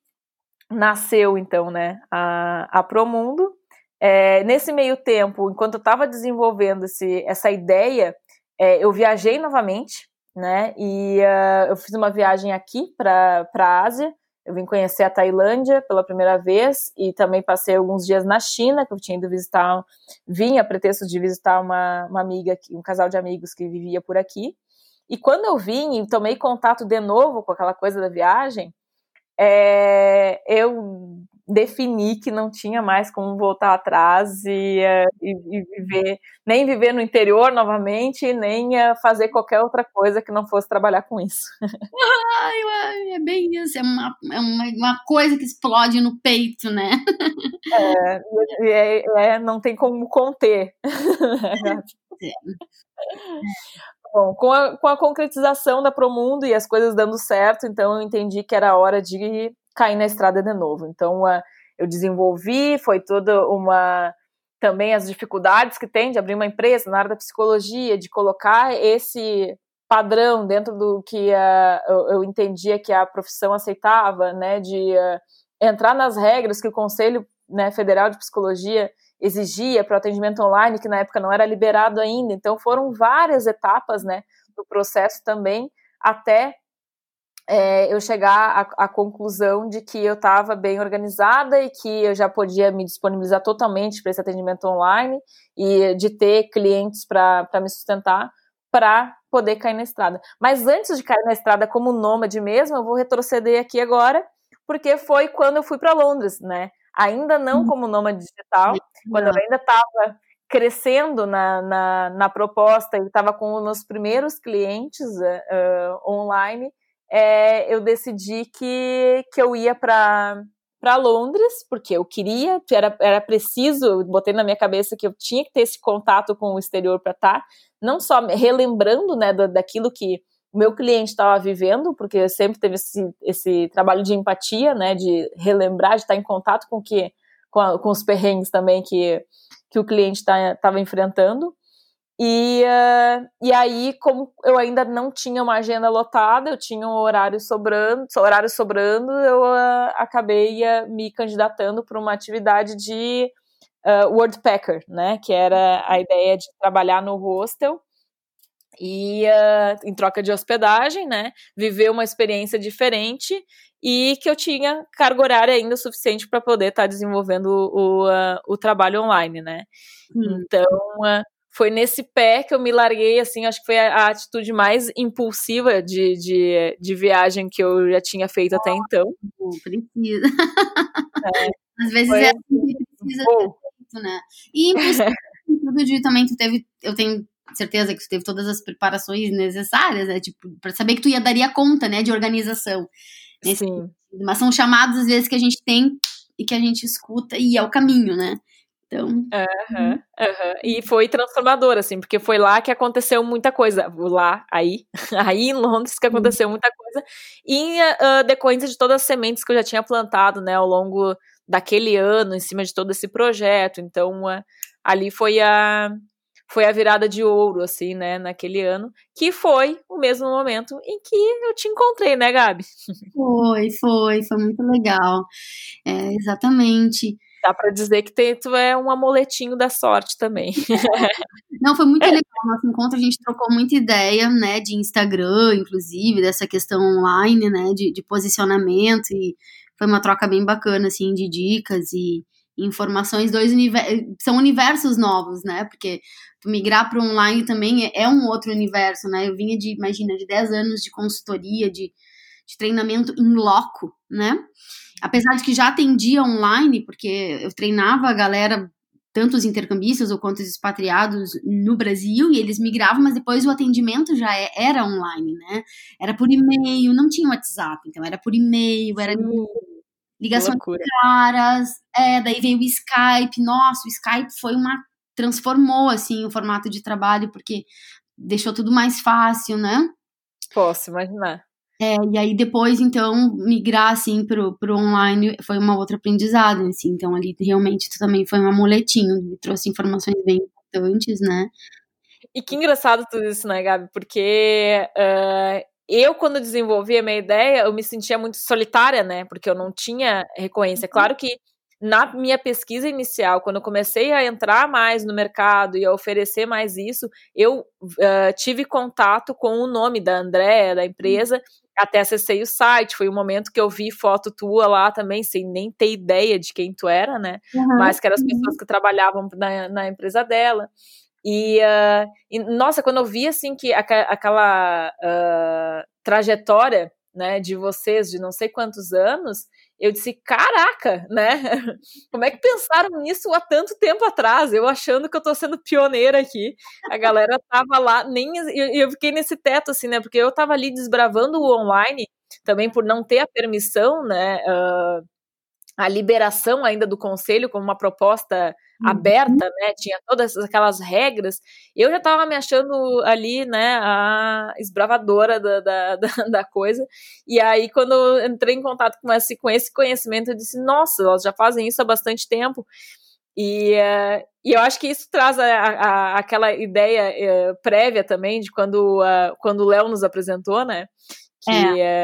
nasceu, então, né, a, a Promundo. É, nesse meio tempo, enquanto eu estava desenvolvendo esse, essa ideia, é, eu viajei novamente, né, e uh, eu fiz uma viagem aqui para a Ásia. Eu vim conhecer a Tailândia pela primeira vez, e também passei alguns dias na China, que eu tinha ido visitar, vim a pretexto de visitar uma, uma amiga, um casal de amigos que vivia por aqui. E quando eu vim e tomei contato de novo com aquela coisa da viagem, É, eu defini que não tinha mais como voltar atrás e, e, e viver, nem viver no interior novamente, nem fazer qualquer outra coisa que não fosse trabalhar com isso. Ai, ai, é bem isso, é uma, é uma, uma coisa que explode no peito, né? É, é, é não tem como conter. É. Bom, com a, com a concretização da Promundo e as coisas dando certo, então eu entendi que era hora de cair na estrada de novo. Então uh, eu desenvolvi, foi toda uma... também as dificuldades que tem de abrir uma empresa na área da psicologia, de colocar esse padrão dentro do que uh, eu, eu entendia que a profissão aceitava, né, de uh, entrar nas regras que o Conselho, né, Federal de Psicologia exigia para o atendimento online, que na época não era liberado ainda. Então foram várias etapas, né, do processo também, até é, eu chegar à, à conclusão de que eu estava bem organizada e que eu já podia me disponibilizar totalmente para esse atendimento online e de ter clientes para me sustentar, para poder cair na estrada. Mas antes de cair na estrada como nômade mesmo, eu vou retroceder aqui agora, porque foi quando eu fui para Londres, né? Ainda não como nômade digital, quando eu ainda estava crescendo na, na, na proposta e estava com os meus primeiros clientes uh, online, é, eu decidi que, que eu ia para para Londres, porque eu queria, era, era preciso, botei na minha cabeça que eu tinha que ter esse contato com o exterior para estar, não só relembrando, né, da, daquilo que o meu cliente estava vivendo, porque sempre teve esse, esse trabalho de empatia, né, de relembrar, de estar em contato com, que, com, a, com os perrengues também que, que o cliente estava enfrentando. E, uh, e aí, como eu ainda não tinha uma agenda lotada, eu tinha um horário sobrando, horário sobrando eu uh, acabei uh, me candidatando para uma atividade de uh, Worldpacker, né, que era a ideia de trabalhar no hostel e uh, em troca de hospedagem, né, viver uma experiência diferente e que eu tinha carga horária ainda suficiente para poder estar tá desenvolvendo o, uh, o trabalho online, né. Hum. Então... Uh, Foi nesse pé que eu me larguei, assim, acho que foi a, a atitude mais impulsiva de, de, de viagem que eu já tinha feito até então. Precisa. É, Às vezes é assim que precisa bom. Ter feito, né? E impulsivo, tudo de também, tu teve, eu tenho certeza que tu teve todas as preparações necessárias, né? Tipo, pra saber que tu ia daria conta, né, de organização. Nesse Sim. sentido. Mas são chamados, às vezes, que a gente tem e que a gente escuta e é o caminho, né? Então... Uhum, uhum. E foi transformador, assim, porque foi lá que aconteceu muita coisa, lá, aí, aí em Londres que aconteceu muita coisa, e uh, decorrência de todas as sementes que eu já tinha plantado, né, ao longo daquele ano, em cima de todo esse projeto, então uh, ali foi a, foi a virada de ouro, assim, né, naquele ano, que foi o mesmo momento em que eu te encontrei, né, Gabi? Foi, foi, foi muito legal, é, exatamente. Dá pra dizer que tu é um amuletinho da sorte também. Não, foi muito legal o nosso encontro, a gente trocou muita ideia, né, de Instagram, inclusive, dessa questão online, né, de, de posicionamento, e foi uma troca bem bacana, assim, de dicas e informações, dois univer- são universos novos, né, porque tu migrar para online também é, é um outro universo, né, eu vinha de, imagina, de dez anos de consultoria, de, de treinamento in loco, né, apesar de que já atendia online, porque eu treinava a galera, tanto os intercambistas ou quanto os expatriados no Brasil, e eles migravam, mas depois o atendimento já é, era online, né? Era por e-mail, não tinha WhatsApp, então era por e-mail, era ligações caras, é, daí veio o Skype, nossa, o Skype foi uma, transformou, assim, o formato de trabalho, porque deixou tudo mais fácil, né? Posso imaginar. É, e aí depois, então, migrar, assim, pro, pro online foi uma outra aprendizagem, assim, então ali realmente tu também foi um amuletinho, me trouxe informações bem importantes, né? E que engraçado tudo isso, né, Gabi, porque uh, eu, quando desenvolvi a minha ideia, eu me sentia muito solitária, né, porque eu não tinha recorrência, claro que na minha pesquisa inicial, quando eu comecei a entrar mais no mercado e a oferecer mais isso, eu uh, tive contato com o nome da Andréa, da empresa, até acessei o site, foi um momento que eu vi foto tua lá também, sem nem ter ideia de quem tu era, né, uhum. mas que eram as pessoas que trabalhavam na, na empresa dela, e, uh, e nossa, quando eu vi assim, que a, aquela uh, trajetória, né, de vocês, de não sei quantos anos, eu disse, caraca, né, como é que pensaram nisso há tanto tempo atrás, eu achando que eu tô sendo pioneira aqui, a galera tava lá, nem, eu, eu fiquei nesse teto, assim, né, porque eu tava ali desbravando o online, também por não ter a permissão, né, uh, a liberação ainda do conselho como uma proposta uhum. aberta, né, tinha todas aquelas regras, eu já tava me achando ali, né, a esbravadora da, da, da coisa, e aí quando eu entrei em contato com esse, com esse conhecimento, eu disse, nossa, elas já fazem isso há bastante tempo, e, uh, e eu acho que isso traz a, a, aquela ideia uh, prévia também, de quando, uh, quando o Léo nos apresentou, né, que... É. Uh,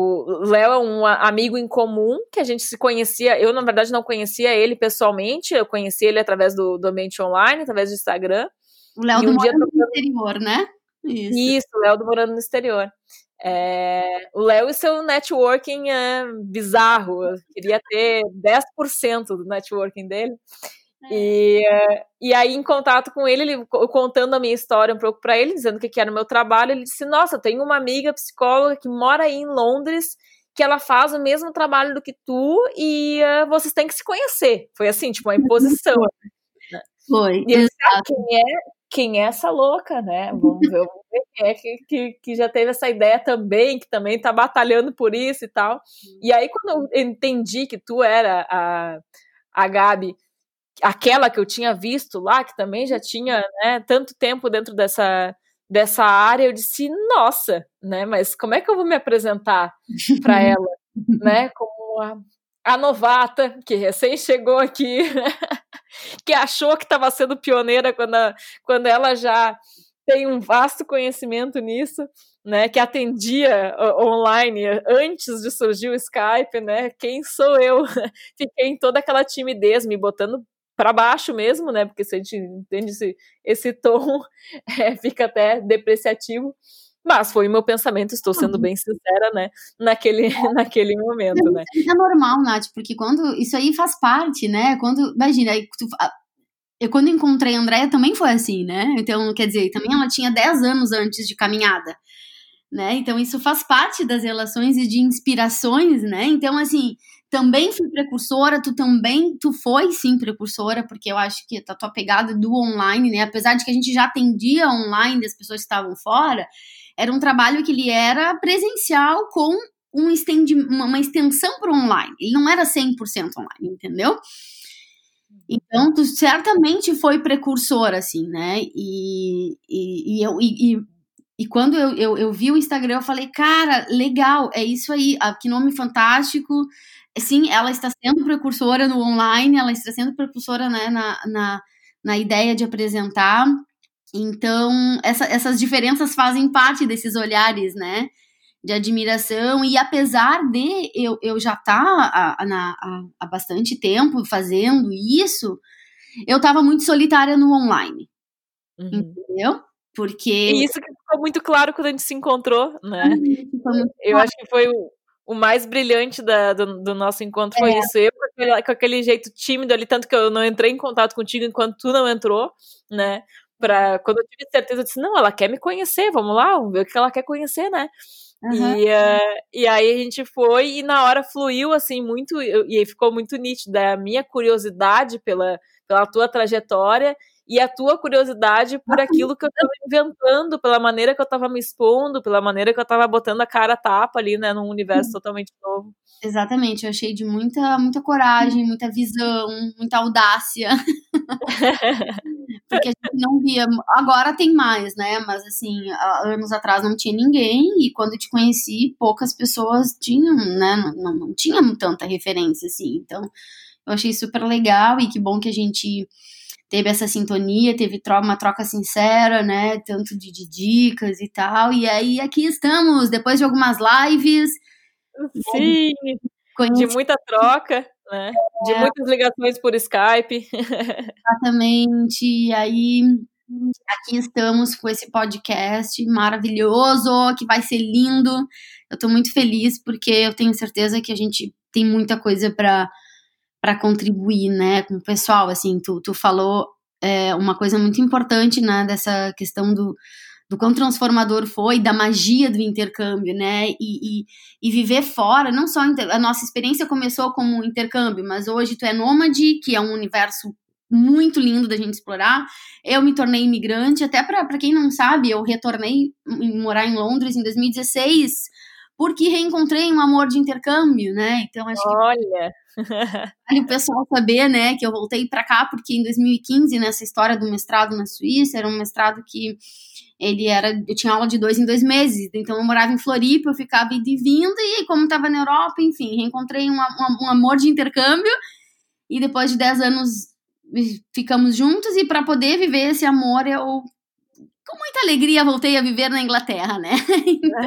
O Léo é um amigo em comum que a gente se conhecia, eu na verdade não conhecia ele pessoalmente, eu conheci ele através do, do ambiente online, através do Instagram. O Léo do um Morando no Exterior, né? Isso, o Léo do Morando no Exterior. É, o Léo e seu networking é bizarro, eu queria ter dez por cento do networking dele. E, e aí em contato com ele, ele contando a minha história um pouco para ele, dizendo o que, que era o meu trabalho, ele disse, nossa, eu tenho uma amiga psicóloga que mora aí em Londres, que ela faz o mesmo trabalho do que tu e uh, vocês têm que se conhecer, foi assim, tipo uma imposição. Foi, e eu disse, ah, quem é, quem é essa louca, né? Vamos ver, vamos ver quem é que, que, que já teve essa ideia também, que também tá batalhando por isso e tal. E aí, quando eu entendi que tu era a, a Gabi, aquela que eu tinha visto lá, que também já tinha, né, tanto tempo dentro dessa, dessa área, eu disse, nossa, né? Mas como é que eu vou me apresentar para ela, né? Como a, a novata que recém chegou aqui, que achou que estava sendo pioneira quando, a, quando ela já tem um vasto conhecimento nisso, né? Que atendia online antes de surgir o Skype, né? Quem sou eu? Fiquei em toda aquela timidez, me botando para baixo mesmo, né? Porque se a gente entende esse, esse tom, é, fica até depreciativo. Mas foi o meu pensamento, estou sendo bem sincera, né, naquele, é. naquele momento, isso, né. Isso é normal, Nath, porque quando, isso aí faz parte, né, quando, imagina, tu, eu quando encontrei a Andréa também foi assim, né, então, quer dizer, também ela tinha dez anos antes de caminhada, né, então isso faz parte das relações e de inspirações, né, então, assim, também fui precursora, tu também, tu foi sim precursora, porque eu acho que a tua pegada do online, né, apesar de que a gente já atendia online das pessoas que estavam fora, era um trabalho que ele era presencial com um estendi, uma extensão para o online. Ele não era cem por cento online, entendeu? Então, tu certamente foi precursor, assim, né? E, e, e, eu, e, e quando eu, eu, eu vi o Instagram, eu falei, cara, legal, é isso aí, ah, que nome fantástico. Sim, ela está sendo precursora no online, ela está sendo precursora, né, na, na, na ideia de apresentar. Então, essa, essas diferenças fazem parte desses olhares, né, de admiração, e apesar de eu, eu já estar tá há bastante tempo fazendo isso, eu estava muito solitária no online, uhum. entendeu? Porque... E isso que ficou muito claro quando a gente se encontrou, né, uhum, eu claro. acho que foi o... O mais brilhante da, do, do nosso encontro é. foi isso. Eu, com aquele, com aquele jeito tímido ali, tanto que eu não entrei em contato contigo enquanto tu não entrou, né? Pra, quando eu tive certeza, eu disse, não, ela quer me conhecer, vamos lá, vamos ver o que ela quer conhecer, né? Uhum. E, uh, e aí a gente foi e na hora fluiu, assim, muito, e ficou muito nítida a minha curiosidade pela, pela tua trajetória e a tua curiosidade por aquilo que eu estava inventando, pela maneira que eu estava me expondo, pela maneira que eu estava botando a cara a tapa ali, né, num universo totalmente novo. Exatamente, eu achei de muita, muita coragem, muita visão, muita audácia. Porque a gente não via, agora tem mais, né, mas assim, anos atrás não tinha ninguém, e quando eu te conheci, poucas pessoas tinham, né, não, não, não tinham tanta referência, assim, então eu achei super legal, e que bom que a gente... Teve essa sintonia, teve tro- uma troca sincera, né, tanto de, de dicas e tal, e aí aqui estamos, depois de algumas lives. Sim, né, de muita troca, né, é. de muitas ligações por Skype. Exatamente, e aí aqui estamos com esse podcast maravilhoso, que vai ser lindo, eu tô muito feliz, porque eu tenho certeza que a gente tem muita coisa para... para contribuir, né, com o pessoal, assim, tu, tu falou é, uma coisa muito importante, né, dessa questão do, do quão transformador foi, da magia do intercâmbio, né, e, e, e viver fora, não só, inter... a nossa experiência começou como intercâmbio, mas hoje tu é nômade, que é um universo muito lindo da gente explorar, eu me tornei imigrante, até para quem não sabe, eu retornei morar em Londres em dois mil e dezesseis, porque reencontrei um amor de intercâmbio, né, então acho que... Olha... Vale o pessoal saber, né, que eu voltei para cá porque em dois mil e quinze, nessa história do mestrado na Suíça, era um mestrado que ele era, eu tinha aula de dois em dois meses, então eu morava em Floripa, eu ficava indo e vindo, e como estava na Europa, enfim, reencontrei um, um, um amor de intercâmbio, e depois de dez anos ficamos juntos, e para poder viver esse amor, eu com muita alegria voltei a viver na Inglaterra, né, então...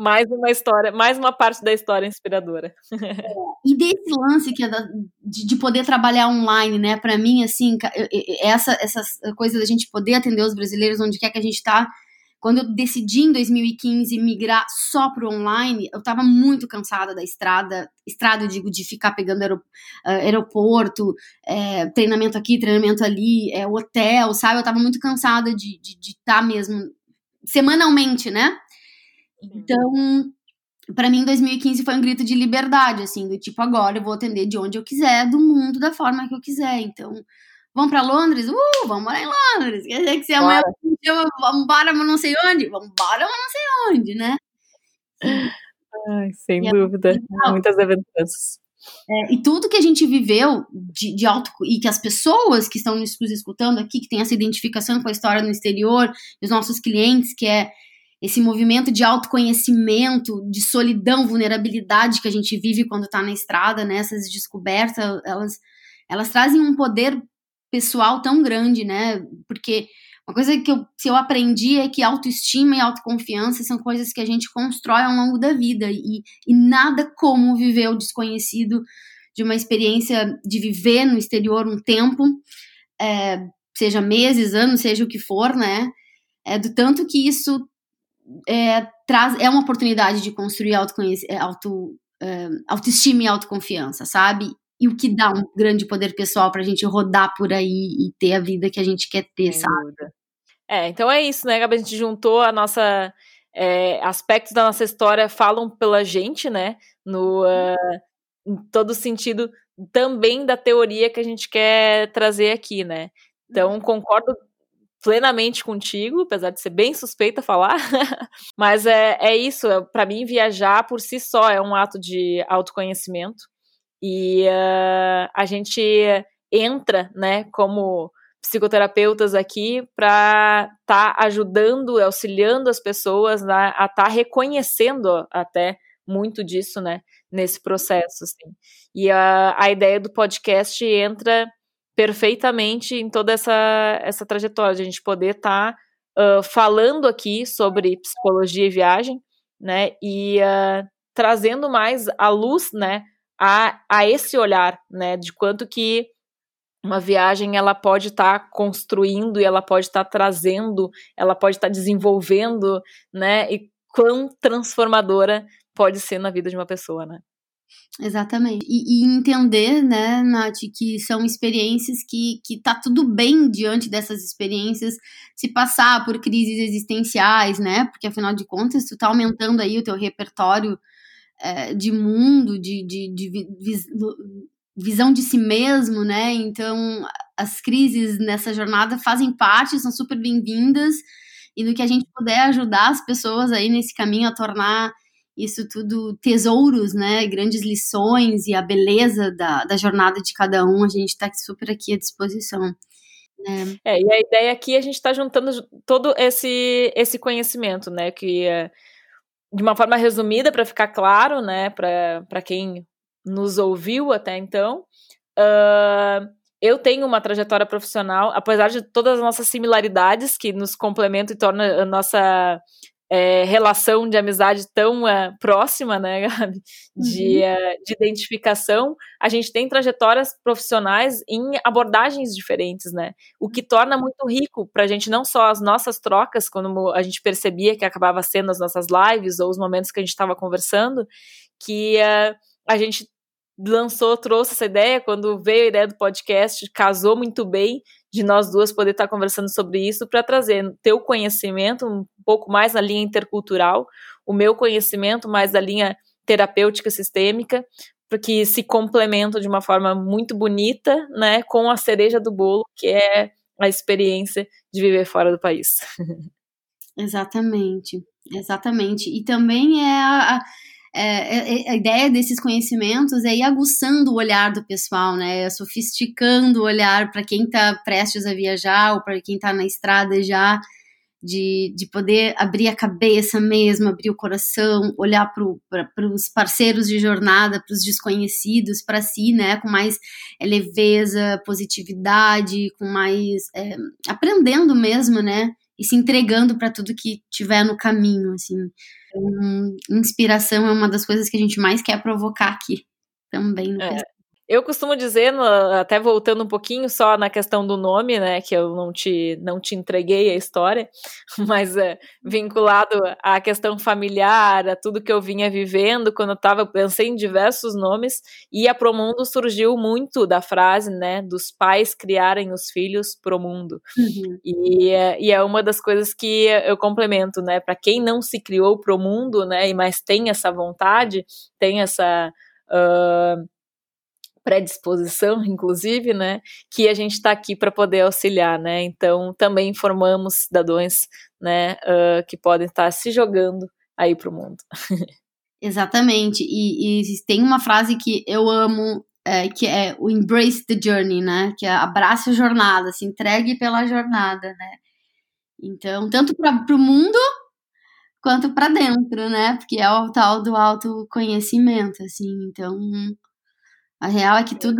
Mais uma história, mais uma parte da história inspiradora. É, e desse lance que é da, de, de poder trabalhar online, né? Para mim, assim, essa, essa coisa da gente poder atender os brasileiros onde quer que a gente tá. Quando eu decidi em dois mil e quinze migrar só pro online, eu tava muito cansada da estrada, estrada, eu digo, de ficar pegando aerop- aeroporto, é, treinamento aqui, treinamento ali, é, hotel, sabe? Eu tava muito cansada de estar mesmo semanalmente, né? Então, pra mim, dois mil e quinze foi um grito de liberdade, assim, do tipo, agora eu vou atender de onde eu quiser, do mundo, da forma que eu quiser, então, Vamos para Londres? Uh, vamos morar em Londres. Quer dizer que se amanhã me chama, vamos embora, mas não sei onde. Vamos embora, mas não sei onde, né? Ai, sem e dúvida. É, muitas aventuras. É, e tudo que a gente viveu de, de auto, e que as pessoas que estão nos escutando aqui, que tem essa identificação com a história no exterior, dos nossos clientes, que é esse movimento de autoconhecimento, de solidão, vulnerabilidade que a gente vive quando está na estrada, né? Essas descobertas, elas, elas trazem um poder pessoal tão grande, né? Porque uma coisa que eu, se eu aprendi é que autoestima e autoconfiança são coisas que a gente constrói ao longo da vida, e, e nada como viver o desconhecido, de uma experiência de viver no exterior um tempo, é, seja meses, anos, seja o que for, né? É do tanto que isso é, traz, é uma oportunidade de construir autoconhec- auto, é, autoestima e autoconfiança, sabe? E o que dá um grande poder pessoal pra gente rodar por aí e ter a vida que a gente quer ter, sabe? É, então é isso, né, Gabi? A gente juntou a nossa... É, aspectos da nossa história falam pela gente, né? No, uh, em todo sentido, também da teoria que a gente quer trazer aqui, né? Então, concordo plenamente contigo, apesar de ser bem suspeita falar, mas é, é isso, pra mim viajar por si só é um ato de autoconhecimento. E uh, a gente entra, né, como psicoterapeutas aqui para estar tá ajudando, auxiliando as pessoas, né, a estar tá reconhecendo até muito disso, né, nesse processo, assim. E a, a ideia do podcast entra perfeitamente em toda essa, essa trajetória, de a gente poder estar tá, uh, falando aqui sobre psicologia e viagem, né, e uh, trazendo mais à luz, né, A, a esse olhar, né, de quanto que uma viagem ela pode estar construindo, e ela pode estar trazendo, ela pode estar desenvolvendo, né, e quão transformadora pode ser na vida de uma pessoa, né. Exatamente, e, e entender, né, Nath, que são experiências que, que tá tudo bem diante dessas experiências, se passar por crises existenciais, né, porque afinal de contas tu tá aumentando aí o teu repertório de mundo, de, de, de visão de si mesmo, né? Então, as crises nessa jornada fazem parte, são super bem-vindas, e no que a gente puder ajudar as pessoas aí nesse caminho a tornar isso tudo tesouros, né? Grandes lições e a beleza da, da jornada de cada um, a gente tá super aqui à disposição. É, é, e a ideia aqui é a gente tá juntando todo esse, esse conhecimento, né? Que é... de uma forma resumida, para ficar claro, né, para quem nos ouviu até então, uh, eu tenho uma trajetória profissional, apesar de todas as nossas similaridades que nos complementam e tornam a nossa é, relação de amizade tão uh, próxima, né, Gabi, de, uhum. uh, de identificação, a gente tem trajetórias profissionais em abordagens diferentes, né, o que torna muito rico pra gente, não só as nossas trocas, quando a gente percebia que acabava sendo as nossas lives ou os momentos que a gente estava conversando, que uh, a gente lançou, trouxe essa ideia, quando veio a ideia do podcast, casou muito bem, de nós duas poder estar conversando sobre isso, para trazer teu conhecimento um pouco mais na linha intercultural, o meu conhecimento mais da linha terapêutica sistêmica, porque se complementam de uma forma muito bonita, né, com a cereja do bolo, que é a experiência de viver fora do país. Exatamente, exatamente. E também é a... a... É, a ideia desses conhecimentos é ir aguçando o olhar do pessoal, né? Sofisticando o olhar para quem está prestes a viajar ou para quem está na estrada já, de, de poder abrir a cabeça mesmo, abrir o coração, olhar para os parceiros de jornada, para os desconhecidos, para si, né? Com mais leveza, positividade, com mais... É, aprendendo mesmo, né? E se entregando para tudo que tiver no caminho, assim. Então, inspiração é uma das coisas que a gente mais quer provocar aqui também. No é. Eu costumo dizer, até voltando um pouquinho só na questão do nome, né, que eu não te, não te entreguei a história, mas é, vinculado à questão familiar, a tudo que eu vinha vivendo, quando eu estava, pensei em diversos nomes, e a Promundo surgiu muito da frase, né, dos pais criarem os filhos Promundo. Uhum. E, é, e é uma das coisas que eu complemento, né, para quem não se criou Promundo, né, mas tem essa vontade, tem essa... Uh, predisposição, inclusive, né, que a gente está aqui para poder auxiliar, né, então também informamos cidadãos, né, uh, que podem estar se jogando aí para o mundo. Exatamente, e, e tem uma frase que eu amo, é, que é o embrace the journey, né, que é abrace a jornada, se entregue pela jornada, né, então tanto para o mundo quanto para dentro, né, porque é o tal do autoconhecimento, assim, então... A real é que tudo,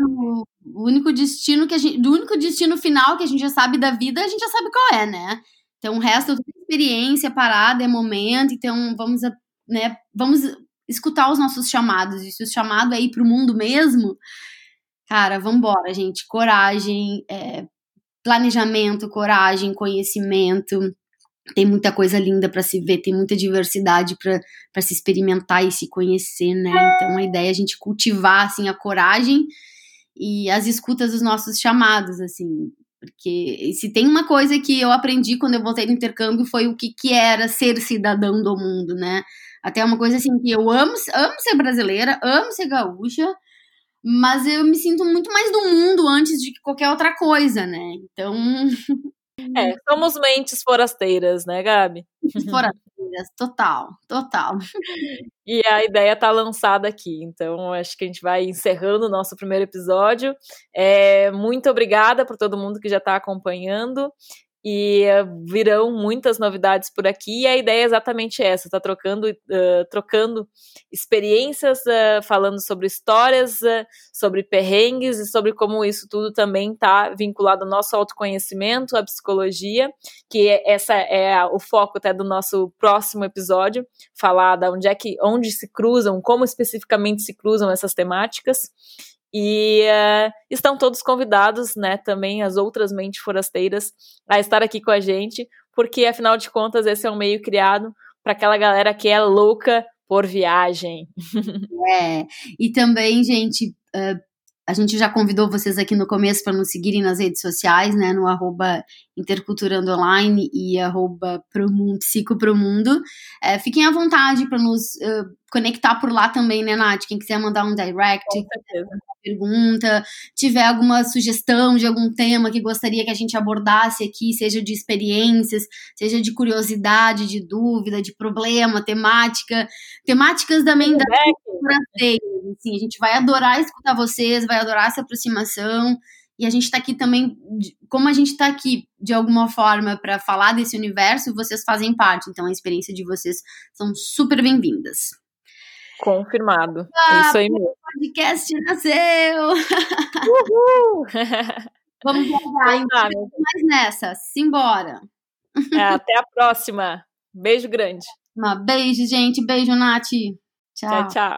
o único destino que a gente, do único destino final que a gente já sabe da vida, a gente já sabe qual é, né? Então o resto é toda experiência, parada, é momento, então vamos, né, vamos escutar os nossos chamados, e se o chamado é ir pro mundo mesmo, cara, vambora, gente, coragem, é, planejamento, coragem, conhecimento, tem muita coisa linda para se ver, tem muita diversidade para se experimentar e se conhecer, né? Então a ideia é a gente cultivar, assim, a coragem e as escutas dos nossos chamados, assim, porque se tem uma coisa que eu aprendi quando eu voltei do intercâmbio foi o que, que era ser cidadão do mundo, né? Até uma coisa assim que eu amo, amo ser brasileira, amo ser gaúcha, mas eu me sinto muito mais do mundo antes de qualquer outra coisa, né? Então... É, somos mentes forasteiras, né, Gabi? Forasteiras, total, total. E a ideia tá lançada aqui, então acho que a gente vai encerrando o nosso primeiro episódio. É, muito obrigada por todo mundo que já tá acompanhando, e virão muitas novidades por aqui, e a ideia é exatamente essa, tá trocando, uh, trocando experiências, uh, falando sobre histórias, uh, sobre perrengues, e sobre como isso tudo também tá vinculado ao nosso autoconhecimento, à psicologia, que é, essa é a, o foco até do nosso próximo episódio, falar da onde é que, onde se cruzam, como especificamente se cruzam essas temáticas. E uh, estão todos convidados, né, também as outras mentes forasteiras a estar aqui com a gente, porque afinal de contas esse é um meio criado para aquela galera que é louca por viagem. É, e também, gente, uh, a gente já convidou vocês aqui no começo para nos seguirem nas redes sociais, né, no arroba interculturandoonline e arroba psicopromundo. Uh, fiquem à vontade para nos uh, conectar por lá também, né, Nath? Quem quiser mandar um direct, com certeza, pergunta, tiver alguma sugestão de algum tema que gostaria que a gente abordasse aqui, seja de experiências, seja de curiosidade, de dúvida, de problema, temática, temáticas também da mente assim, a gente vai adorar escutar vocês, vai adorar essa aproximação, e a gente está aqui também, como a gente está aqui de alguma forma para falar desse universo, vocês fazem parte, então a experiência de vocês são super bem-vindas. Confirmado. Ah, é isso aí mesmo. O podcast nasceu! Uhul! Vamos lá, então. Tá, mais nessa. Simbora! É, até a próxima. Beijo grande. Uma beijo, gente. Beijo, Nath. Tchau. Tchau, tchau.